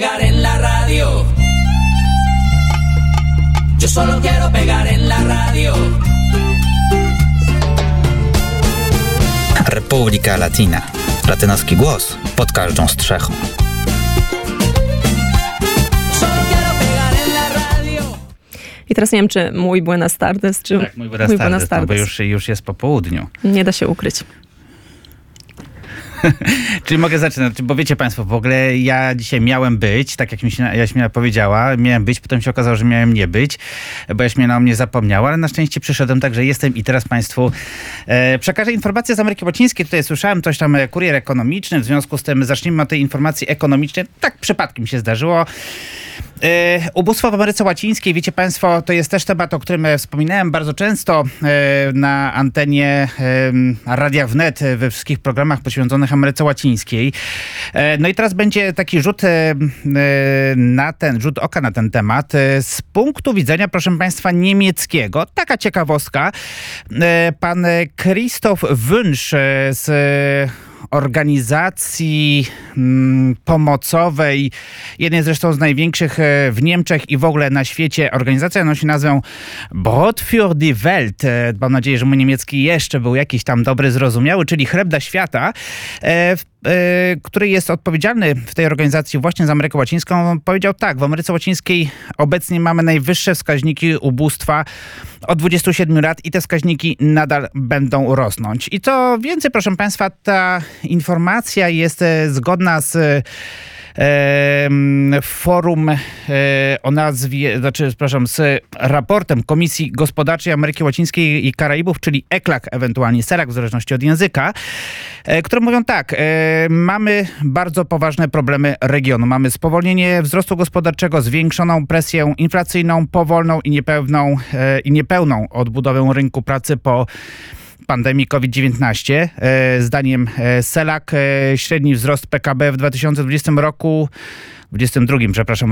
pegar en la radio. Yo solo quiero pegar en la radio. República Latina. Latynoski głos pod każdą strzechą. I teraz nie wiem, czy mój Buenas Tardes, czy tak, mój Buenas Tardes. No, bo już jest po południu. Nie da się ukryć. Czyli mogę zaczynać, bo wiecie państwo, w ogóle ja dzisiaj miałem być, tak jak mi się Jaśmiela powiedziała, miałem być, potem się okazało, że miałem nie być, bo Jaśmiela o mnie zapomniała, ale na szczęście przyszedłem, także jestem i teraz państwu przekażę informacje z Ameryki Łacińskiej. Tutaj słyszałem coś tam, kurier ekonomiczny, w związku z tym zacznijmy od tej informacji ekonomicznej. Tak przypadkiem się zdarzyło. Ubóstwo w Ameryce Łacińskiej, wiecie państwo, to jest też temat, o którym wspominałem bardzo często na antenie Radia Wnet we wszystkich programach poświęconych Ameryce Łacińskiej. No i teraz będzie taki rzut oka na ten temat z punktu widzenia, proszę państwa, niemieckiego. Taka ciekawostka. Pan Christoph Wünsch z organizacji pomocowej, jednej zresztą z największych w Niemczech i w ogóle na świecie. Organizacja nosi nazwę Brot für die Welt. Mam nadzieję, że mój niemiecki jeszcze był jakiś tam dobry, zrozumiały, czyli chleb dla świata, który jest odpowiedzialny w tej organizacji właśnie za Amerykę Łacińską. Powiedział tak, w Ameryce Łacińskiej obecnie mamy najwyższe wskaźniki ubóstwa od 27 lat i te wskaźniki nadal będą rosnąć. I co więcej, proszę państwa, ta informacja jest zgodna z forum o nazwie, z raportem Komisji Gospodarczej Ameryki Łacińskiej i Karaibów, czyli ECLAC, ewentualnie SELAC, w zależności od języka, które mówią tak, mamy bardzo poważne problemy regionu. Mamy spowolnienie wzrostu gospodarczego, zwiększoną presję inflacyjną, powolną i niepełną odbudowę rynku pracy po pandemii COVID-19. Zdaniem SELAC średni wzrost PKB w 2022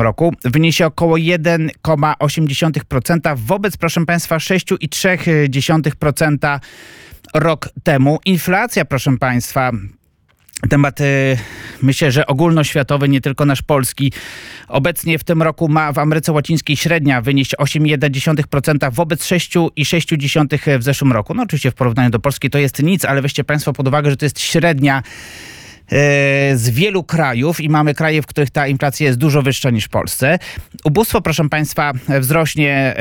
roku wyniesie około 1,8% wobec, proszę państwa, 6,3% rok temu. Inflacja, proszę państwa, temat, myślę, że ogólnoświatowy, nie tylko nasz polski. Obecnie w tym roku ma w Ameryce Łacińskiej średnia wynieść 8,1% wobec 6,6% w zeszłym roku. No oczywiście w porównaniu do Polski to jest nic, ale weźcie państwo pod uwagę, że to jest średnia z wielu krajów i mamy kraje, w których ta inflacja jest dużo wyższa niż w Polsce. Ubóstwo, proszę państwa, wzrośnie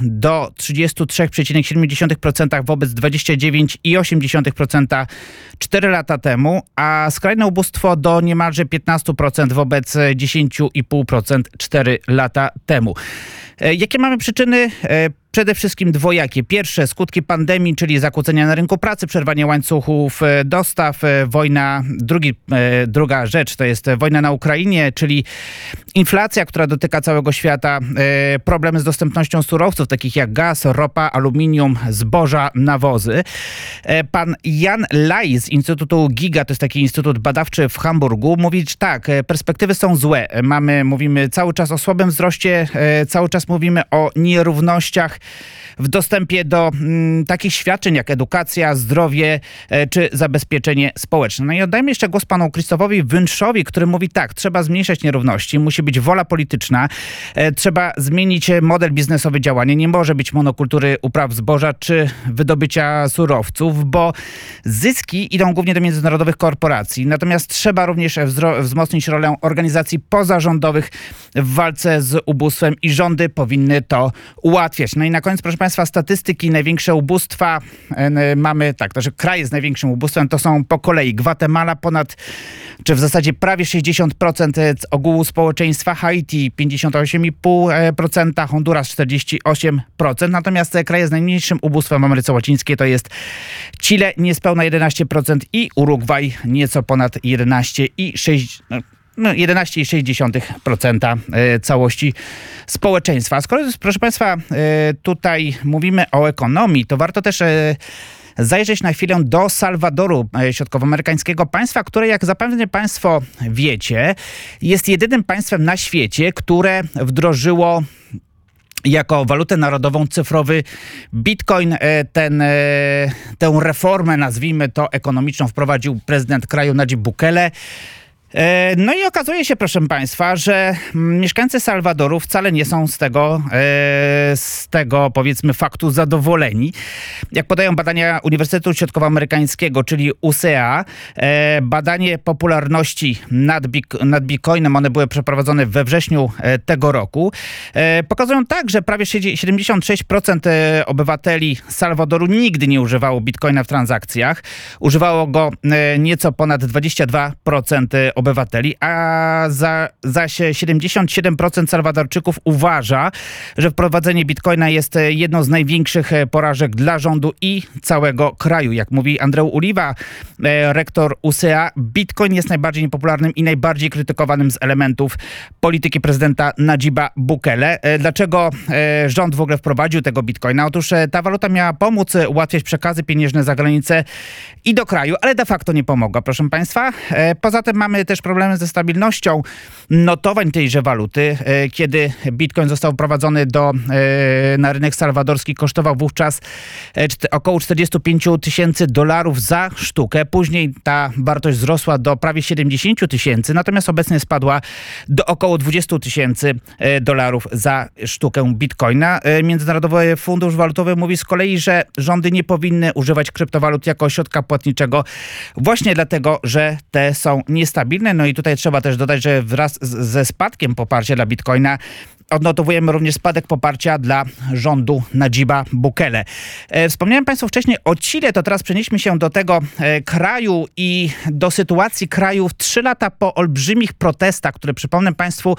do 33,7% wobec 29,8% 4 lata temu, a skrajne ubóstwo do niemalże 15% wobec 10,5% 4 lata temu. Jakie mamy przyczyny? Przede wszystkim dwojakie. Pierwsze, skutki pandemii, czyli zakłócenia na rynku pracy, przerwanie łańcuchów dostaw, wojna. Druga rzecz to jest wojna na Ukrainie, czyli inflacja, która dotyka całego świata, problemy z dostępnością surowców takich jak gaz, ropa, aluminium, zboża, nawozy. Pan Jan Laj z Instytutu GIGA, to jest taki instytut badawczy w Hamburgu, mówi, że tak, perspektywy są złe. Mówimy cały czas o słabym wzroście, cały czas mówimy o nierównościach w dostępie do takich świadczeń jak edukacja, zdrowie czy zabezpieczenie społeczne. No i oddajmy jeszcze głos panu Krzysztofowi Wünschowi, który mówi tak, trzeba zmniejszać nierówności, musi być wola polityczna, trzeba zmienić model biznesowy działania, nie może być monokultury upraw zboża czy wydobycia surowców, bo zyski idą głównie do międzynarodowych korporacji. Natomiast trzeba również wzmocnić rolę organizacji pozarządowych w walce z ubóstwem i rządy powinny to ułatwiać. No i na koniec, proszę państwa, statystyki, największe ubóstwa mamy, kraje z największym ubóstwem to są po kolei Gwatemala prawie 60% ogółu społeczeństwa, Haiti 58,5%, Honduras 48%. Natomiast kraje z najmniejszym ubóstwem w Ameryce Łacińskiej to jest Chile niespełna 11% i Urugwaj nieco ponad 11,6% całości społeczeństwa. Skoro, proszę państwa, tutaj mówimy o ekonomii, to warto też zajrzeć na chwilę do Salwadoru, środkowoamerykańskiego państwa, które, jak zapewne państwo wiecie, jest jedynym państwem na świecie, które wdrożyło jako walutę narodową cyfrowy Bitcoin. Tę reformę, nazwijmy to ekonomiczną, wprowadził prezydent kraju Nayib Bukele. No i okazuje się, proszę Państwa, że mieszkańcy Salwadoru wcale nie są z tego powiedzmy faktu zadowoleni. Jak podają badania Uniwersytetu Środkowoamerykańskiego, czyli USEA, badanie popularności nad Bitcoinem, one były przeprowadzone we wrześniu tego roku, pokazują tak, że prawie 76% obywateli Salwadoru nigdy nie używało Bitcoina w transakcjach. Używało go nieco ponad 22% obywateli, a zaś 77% Salwadorczyków uważa, że wprowadzenie Bitcoina jest jedną z największych porażek dla rządu i całego kraju. Jak mówi Andreu Oliva, rektor USEA, Bitcoin jest najbardziej niepopularnym i najbardziej krytykowanym z elementów polityki prezydenta Najiba Bukele. Dlaczego rząd w ogóle wprowadził tego Bitcoina? Otóż ta waluta miała pomóc ułatwiać przekazy pieniężne za granicę i do kraju, ale de facto nie pomogła, proszę Państwa. Poza tym mamy też problemy ze stabilnością notowań tejże waluty. Kiedy Bitcoin został wprowadzony na rynek salwadorski, kosztował wówczas około $45,000 za sztukę. Później ta wartość wzrosła do prawie $70,000, natomiast obecnie spadła do około $20,000 za sztukę Bitcoina. Międzynarodowy Fundusz Walutowy mówi z kolei, że rządy nie powinny używać kryptowalut jako środka płatniczego właśnie dlatego, że te są niestabilne. No i tutaj trzeba też dodać, że wraz ze spadkiem poparcia dla Bitcoina odnotowujemy również spadek poparcia dla rządu Najiba Bukele. Wspomniałem Państwu wcześniej o Chile, to teraz przenieśmy się do tego kraju i do sytuacji kraju 3 lata po olbrzymich protestach, które, przypomnę Państwu,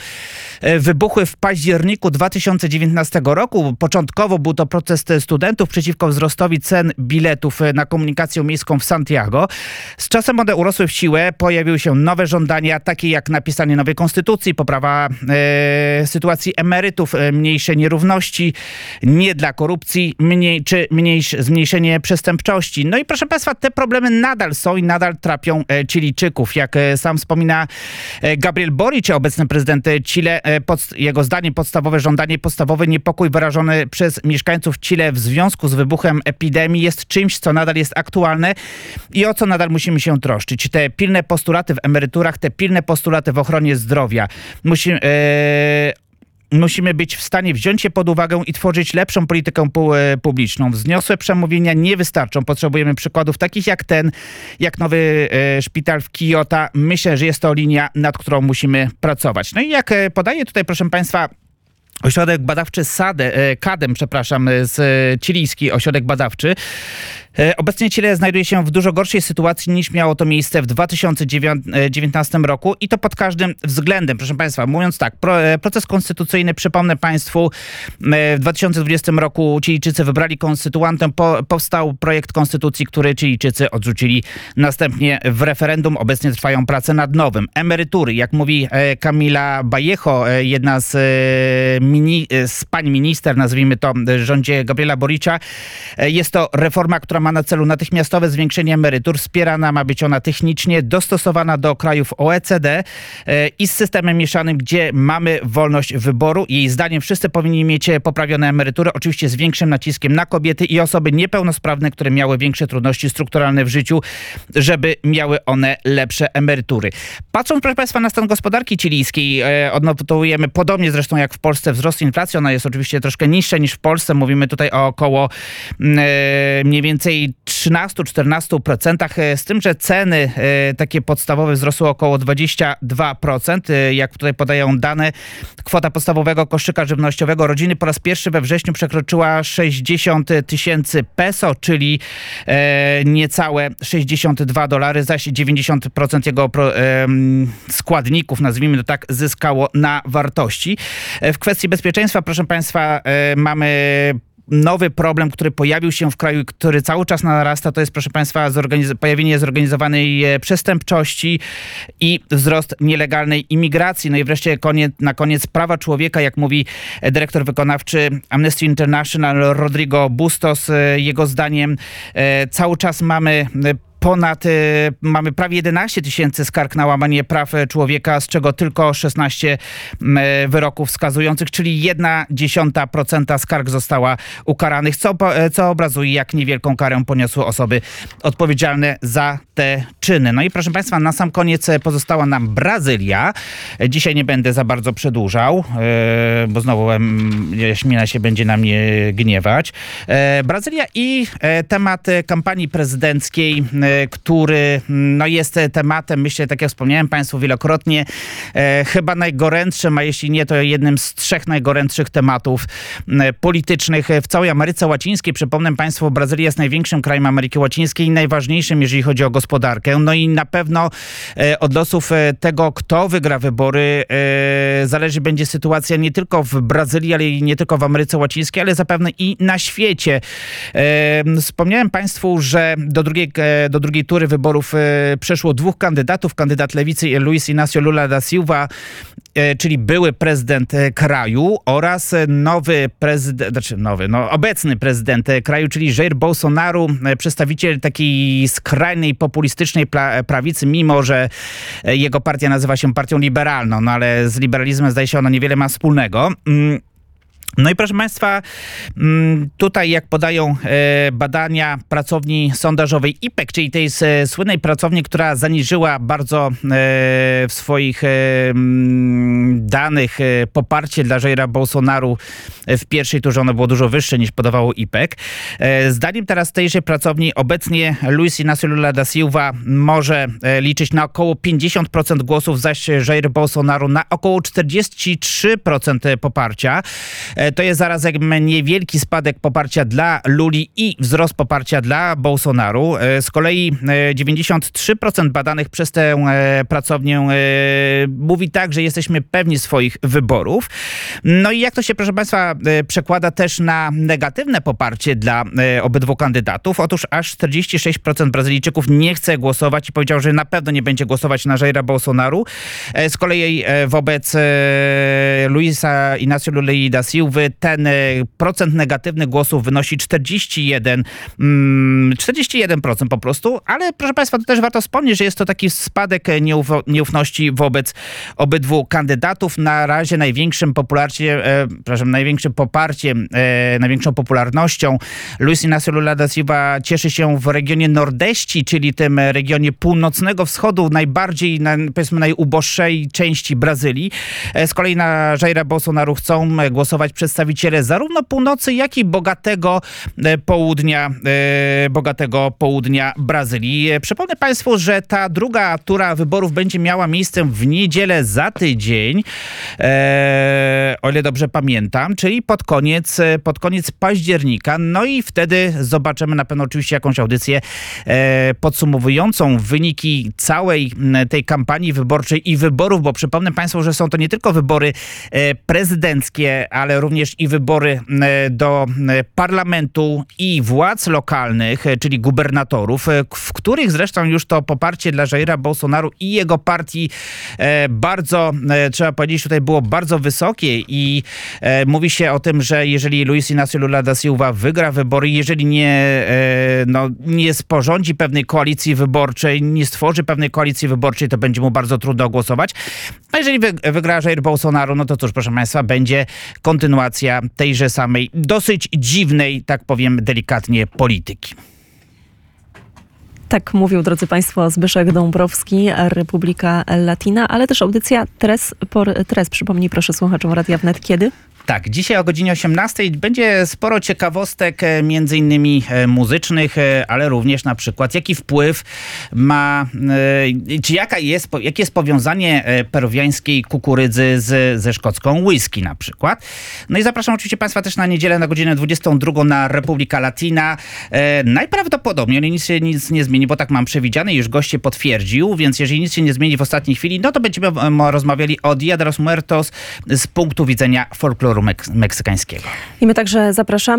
wybuchły w październiku 2019 roku. Początkowo był to protest studentów przeciwko wzrostowi cen biletów na komunikację miejską w Santiago. Z czasem one urosły w siłę, pojawiły się nowe żądania, takie jak napisanie nowej konstytucji, poprawa sytuacji emerytów, mniejsze nierówności, nie dla korupcji, zmniejszenie przestępczości. No i proszę Państwa, te problemy nadal są i nadal trapią Chilijczyków. Jak sam wspomina Gabriel Boric, obecny prezydent Chile, jego zdaniem podstawowe żądanie, podstawowy niepokój wyrażony przez mieszkańców Chile w związku z wybuchem epidemii jest czymś, co nadal jest aktualne i o co nadal musimy się troszczyć. Te pilne postulaty w emeryturach, te pilne postulaty w ochronie zdrowia. Musimy być w stanie wziąć się pod uwagę i tworzyć lepszą politykę publiczną. Wzniosłe przemówienia nie wystarczą. Potrzebujemy przykładów takich jak ten, jak nowy szpital w Kijota. Myślę, że jest to linia, nad którą musimy pracować. No i jak podaje tutaj, proszę Państwa, ośrodek badawczy Sade, Kadem, przepraszam, chilijski ośrodek badawczy, obecnie Chile znajduje się w dużo gorszej sytuacji niż miało to miejsce w 2019 roku i to pod każdym względem. Proszę Państwa, mówiąc tak, proces konstytucyjny, przypomnę Państwu, w 2020 roku Chilijczycy wybrali konstytuantę, powstał projekt konstytucji, który Chilijczycy odrzucili następnie w referendum. Obecnie trwają prace nad nowym. Emerytury, jak mówi Camila Vallejo, jedna z pań minister, nazwijmy to, w rządzie Gabriela Boricza, jest to reforma, która ma na celu natychmiastowe zwiększenie emerytur. Wspierana ma być ona technicznie, dostosowana do krajów OECD i z systemem mieszanym, gdzie mamy wolność wyboru. Jej zdaniem wszyscy powinni mieć poprawione emerytury, oczywiście z większym naciskiem na kobiety i osoby niepełnosprawne, które miały większe trudności strukturalne w życiu, żeby miały one lepsze emerytury. Patrząc, proszę Państwa, na stan gospodarki chilijskiej, odnotowujemy, podobnie zresztą jak w Polsce, wzrost inflacji. Ona jest oczywiście troszkę niższa niż w Polsce. Mówimy tutaj o około mniej więcej 13-14%, z tym, że ceny takie podstawowe wzrosły około 22%. Jak tutaj podają dane, kwota podstawowego koszyka żywnościowego rodziny po raz pierwszy we wrześniu przekroczyła 60,000 peso, czyli niecałe $62, zaś 90% jego składników, nazwijmy to tak, zyskało na wartości. W kwestii bezpieczeństwa, proszę Państwa, mamy nowy problem, który pojawił się w kraju, który cały czas narasta, to jest, proszę Państwa, pojawienie zorganizowanej przestępczości i wzrost nielegalnej imigracji. No i wreszcie na koniec prawa człowieka, jak mówi dyrektor wykonawczy Amnesty International Rodrigo Bustos, jego zdaniem cały czas mamy mamy prawie 11 tysięcy skarg na łamanie praw człowieka, z czego tylko 16 wyroków skazujących, czyli 0,1% skarg została ukaranych, co obrazuje, jak niewielką karę poniosły osoby odpowiedzialne za te czyny. No i proszę Państwa, na sam koniec pozostała nam Brazylia. Dzisiaj nie będę za bardzo przedłużał, bo znowu Jaśmina się będzie na mnie gniewać. Brazylia i temat kampanii prezydenckiej, który jest tematem, myślę, tak jak wspomniałem Państwu wielokrotnie, chyba najgorętszym, a jeśli nie, to jednym z 3 najgorętszych tematów politycznych w całej Ameryce Łacińskiej. Przypomnę Państwu, Brazylia jest największym krajem Ameryki Łacińskiej i najważniejszym, jeżeli chodzi o gospodarkę. No i na pewno od losów tego, kto wygra wybory, zależy będzie sytuacja nie tylko w Brazylii, ale i nie tylko w Ameryce Łacińskiej, ale zapewne i na świecie. Wspomniałem Państwu, że do drugiej tury wyborów przeszło 2 kandydatów. Kandydat lewicy Luis Inácio Lula da Silva, czyli były prezydent kraju, oraz obecny prezydent kraju, czyli Jair Bolsonaro, przedstawiciel takiej skrajnej, populistycznej prawicy, mimo że jego partia nazywa się partią liberalną, no ale z liberalizmem zdaje się ona niewiele ma wspólnego. No i proszę Państwa, tutaj jak podają badania pracowni sondażowej IPEC, czyli tej słynnej pracowni, która zaniżyła bardzo w swoich danych poparcie dla Jaira Bolsonaro w pierwszej turze, ono było dużo wyższe niż podawało IPEC. Zdaniem teraz tejże pracowni obecnie Luis Inácio Lula da Silva może liczyć na około 50% głosów, zaś Jair Bolsonaro na około 43% poparcia. To jest zarazem niewielki spadek poparcia dla Luli i wzrost poparcia dla Bolsonaro. Z kolei 93% badanych przez tę pracownię mówi tak, że jesteśmy pewni swoich wyborów. No i jak to się, proszę Państwa, przekłada też na negatywne poparcie dla obydwu kandydatów? Otóż aż 46% Brazylijczyków nie chce głosować i powiedział, że na pewno nie będzie głosować na Jaira Bolsonaro. Z kolei wobec Luisa Inácio Lula da Silva ten procent negatywnych głosów wynosi 41% po prostu, ale proszę Państwa, to też warto wspomnieć, że jest to taki spadek nieufności wobec obydwu kandydatów. Na razie największą popularnością Luis Inácio Lula da Silva cieszy się w regionie Nordeści, czyli tym regionie północnego wschodu, najbardziej, powiedzmy, najuboższej części Brazylii. Z kolei na Jaira Bolsonaro chcą głosować przedstawiciele zarówno północy, jak i bogatego południa Brazylii. Przypomnę Państwu, że ta druga tura wyborów będzie miała miejsce w niedzielę za tydzień, o ile dobrze pamiętam, czyli pod koniec października. No i wtedy zobaczymy na pewno oczywiście jakąś audycję podsumowującą wyniki całej tej kampanii wyborczej i wyborów, bo przypomnę Państwu, że są to nie tylko wybory prezydenckie, ale również i wybory do parlamentu i władz lokalnych, czyli gubernatorów, w których zresztą już to poparcie dla Jaira Bolsonaro i jego partii trzeba powiedzieć, tutaj było bardzo wysokie i mówi się o tym, że jeżeli Luis Inácio Lula da Silva wygra wybory, jeżeli nie sporządzi pewnej koalicji wyborczej, nie stworzy pewnej koalicji wyborczej, to będzie mu bardzo trudno głosować. A jeżeli wygra Jair Bolsonaro, no to cóż, proszę Państwa, będzie kontynuacja tejże samej dosyć dziwnej, tak powiem delikatnie, polityki. Tak mówił, drodzy Państwo, Zbyszek Dąbrowski, Republika Latina, ale też audycja Tres. Przypomnij proszę słuchaczom Radia Wnet, kiedy? Tak, dzisiaj o godzinie 18:00 będzie sporo ciekawostek, między innymi muzycznych, ale również na przykład jaki wpływ ma, czy jakie jest powiązanie peruwiańskiej kukurydzy ze szkocką whisky na przykład. No i zapraszam oczywiście Państwa też na niedzielę na godzinę 22:00 na Republika Latina. Najprawdopodobniej nic nie zmieni, bo tak mam przewidziane, już goście potwierdził, więc jeżeli nic się nie zmieni w ostatniej chwili, no to będziemy rozmawiali o Dia de los Muertos z punktu widzenia folkloru meksykańskiego. I my także zapraszamy.